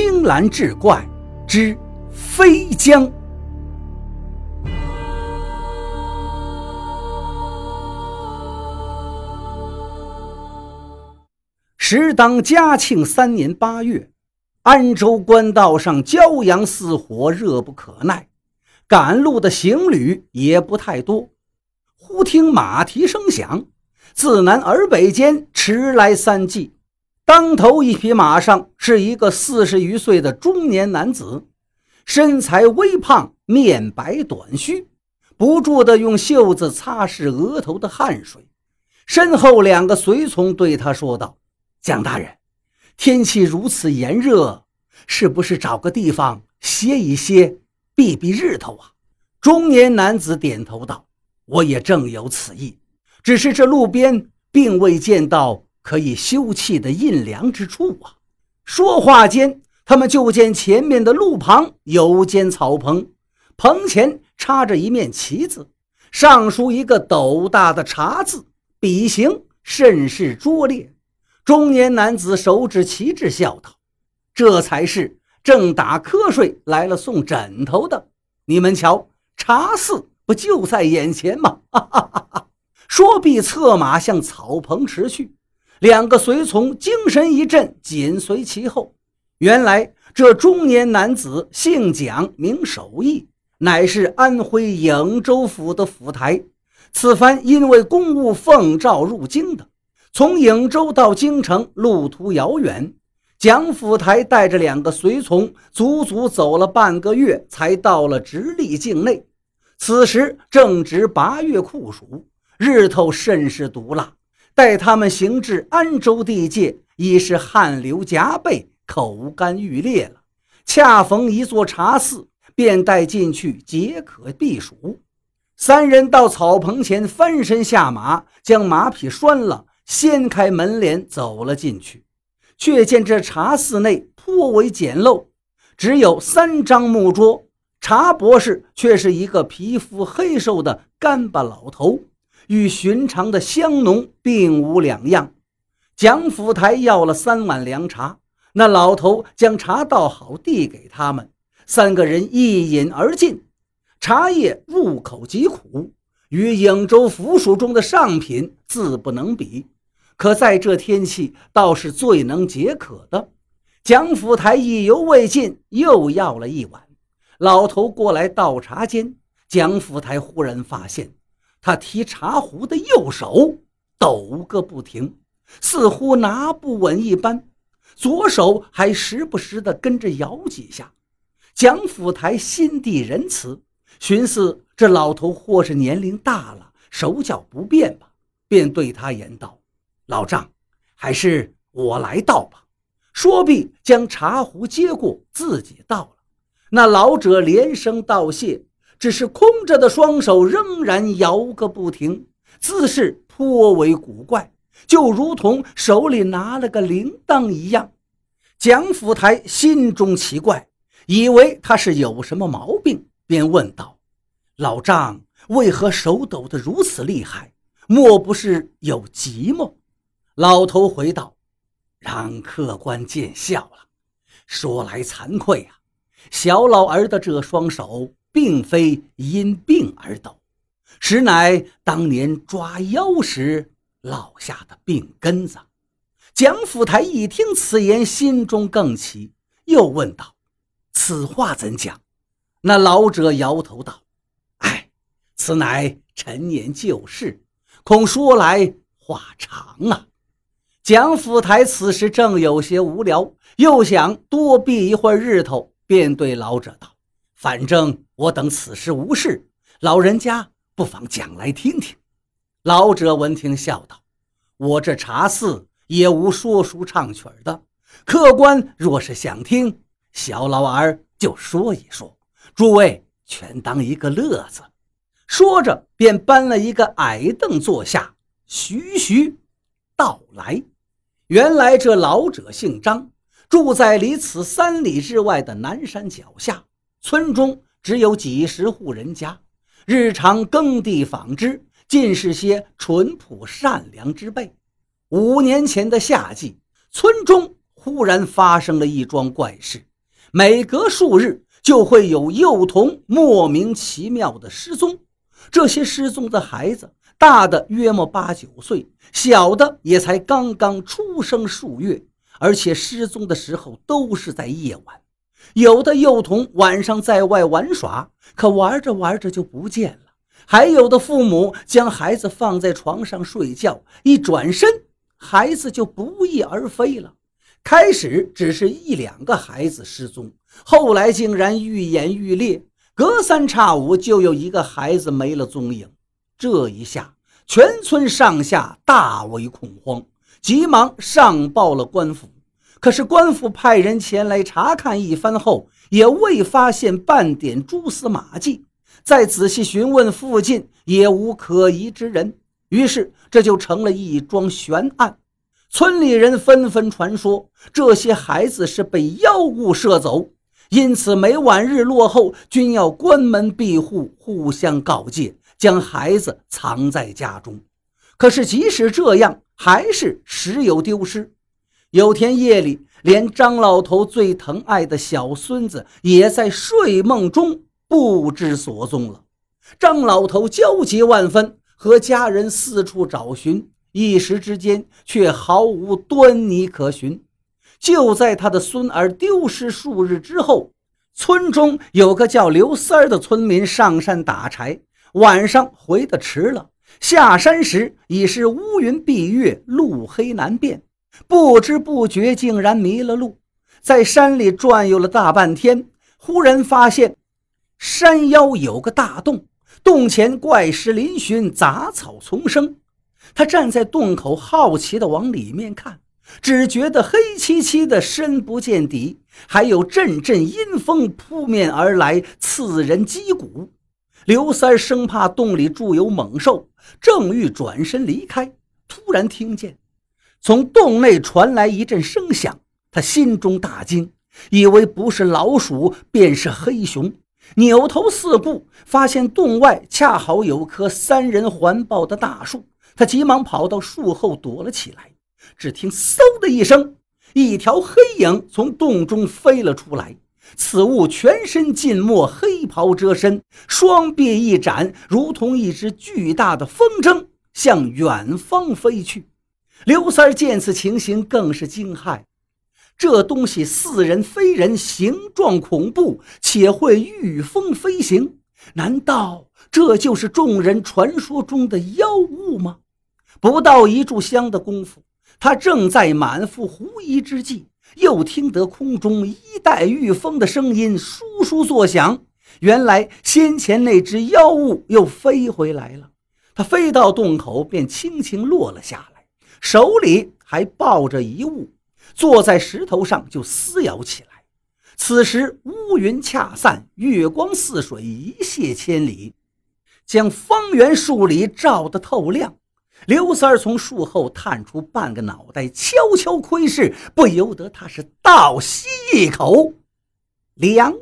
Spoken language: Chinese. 青蓝志怪之飞江。时当嘉庆3年8月，安州官道上骄阳似火，热不可耐，赶路的行旅也不太多。忽听马蹄声响，自南而北间驰来三骑，当头一匹马上是一个40余岁的中年男子，身材微胖，面白短须，不住地用袖子擦拭额头的汗水。身后2个随从对他说道：“蒋大人，天气如此炎热，是不是找个地方歇一歇，避避日头啊？”中年男子点头道：“我也正有此意，只是这路边并未见到可以休憩的阴凉之处啊。”说话间，他们就见前面的路旁有间草棚，棚前插着一面旗子，上书一个斗大的茶字，笔形甚是拙劣。中年男子手指旗帜笑道：“这才是正打瞌睡来了送枕头的，你们瞧，茶肆不就在眼前吗？”哈哈哈哈。说必策马向草棚驰去，2个随从精神一振，紧随其后。原来这中年男子姓蒋名守义，乃是安徽颍州府的府台，此番因为公务奉诏入京的。从颍州到京城路途遥远，蒋府台带着2个随从足足走了半个月，才到了直隶境内。此时正值8月酷暑，日头甚是毒辣，待他们行至安州地界，已是汗流浃背，口干欲裂了。恰逢一座茶肆，便带进去解渴避暑。3人到草棚前，翻身下马，将马匹拴了，掀开门帘走了进去。却见这茶肆内颇为简陋，只有3张木桌，茶博士却是一个皮肤黑瘦的干巴老头，与寻常的乡农并无两样。蒋府台要了3碗凉茶，那老头将茶倒好递给他们，3个人一饮而尽。茶叶入口极苦，与颍州府署中的上品自不能比，可在这天气倒是最能解渴的。蒋府台意犹未尽，又要了1碗。老头过来倒茶间，蒋府台忽然发现他提茶壶的右手抖个不停，似乎拿不稳一般，左手还时不时地跟着摇几下。蒋府台心地仁慈，寻思这老头或是年龄大了，手脚不便吧，便对他言道：“老丈，还是我来倒吧。”说毕将茶壶接过，自己倒了。那老者连声道谢，只是空着的双手仍然摇个不停，姿势颇为古怪，就如同手里拿了个铃铛一样。蒋府台心中奇怪，以为他是有什么毛病，便问道：“老丈为何手抖得如此厉害？莫不是有急吗？”老头回道：“让客官见笑了。说来惭愧啊，小老儿的这双手并非因病而抖，实乃当年抓妖时落下的病根子。”蒋府台一听此言，心中更奇，又问道：“此话怎讲？”那老者摇头道：“哎，此乃陈年旧事，恐说来话长啊。”蒋府台此时正有些无聊，又想多避一会儿日头，便对老者道：“反正我等此时无事，老人家不妨讲来听听。”老者闻听笑道：“我这茶肆也无说书唱曲的，客官若是想听，小老儿就说一说，诸位全当一个乐子。”说着便搬了一个矮凳坐下，徐徐道来。原来这老者姓张，住在离此3里之外的南山脚下，村中只有几十户人家，日常耕地纺织，尽是些淳朴善良之辈。5年前的夏季，村中忽然发生了一桩怪事，每隔数日就会有幼童莫名其妙的失踪。这些失踪的孩子，大的约莫8、9岁，小的也才刚刚出生数月，而且失踪的时候都是在夜晚。有的幼童晚上在外玩耍，可玩着玩着就不见了。还有的父母将孩子放在床上睡觉，一转身孩子就不翼而飞了。开始只是1、2个孩子失踪，后来竟然愈演愈烈，隔三差五就有一个孩子没了踪影。这一下全村上下大为恐慌，急忙上报了官府。可是官府派人前来查看一番后，也未发现半点蛛丝马迹，再仔细询问附近也无可疑之人，于是这就成了一桩悬案。村里人纷纷传说这些孩子是被妖物摄走，因此每晚日落后均要关门闭户，互相告诫，将孩子藏在家中。可是即使这样，还是时有丢失。有天夜里，连张老头最疼爱的小孙子也在睡梦中不知所踪了。张老头焦急万分，和家人四处找寻，一时之间却毫无端倪可寻。就在他的孙儿丢失数日之后，村中有个叫刘三儿的村民上山打柴，晚上回得迟了，下山时已是乌云蔽月，路黑难辨，不知不觉竟然迷了路。在山里转悠了大半天，忽然发现山腰有个大洞，洞前怪石嶙峋，杂草丛生。他站在洞口好奇地往里面看，只觉得黑漆漆的，深不见底，还有阵阵阴风扑面而来，刺人击骨。刘三生怕洞里住有猛兽，正欲转身离开，突然听见从洞内传来一阵声响。他心中大惊，以为不是老鼠便是黑熊，扭头四顾，发现洞外恰好有棵3人环抱的大树。他急忙跑到树后躲了起来，只听嗖的一声，一条黑影从洞中飞了出来。此物全身浸没，黑袍遮身，双臂一展，如同一只巨大的风筝向远方飞去。刘三见此情形更是惊骇，这东西似人非人，形状恐怖，且会御风飞行，难道这就是众人传说中的妖物吗？不到一炷香的功夫，他正在满腹狐疑之际，又听得空中衣带御风的声音簌簌作响。原来先前那只妖物又飞回来了，他飞到洞口便轻轻落了下来，手里还抱着一物，坐在石头上就撕咬起来。此时乌云恰散，月光似水，一泻千里，将方圆数里照得透亮。刘三儿从树后探出半个脑袋，悄悄窥视，不由得他是倒吸一口凉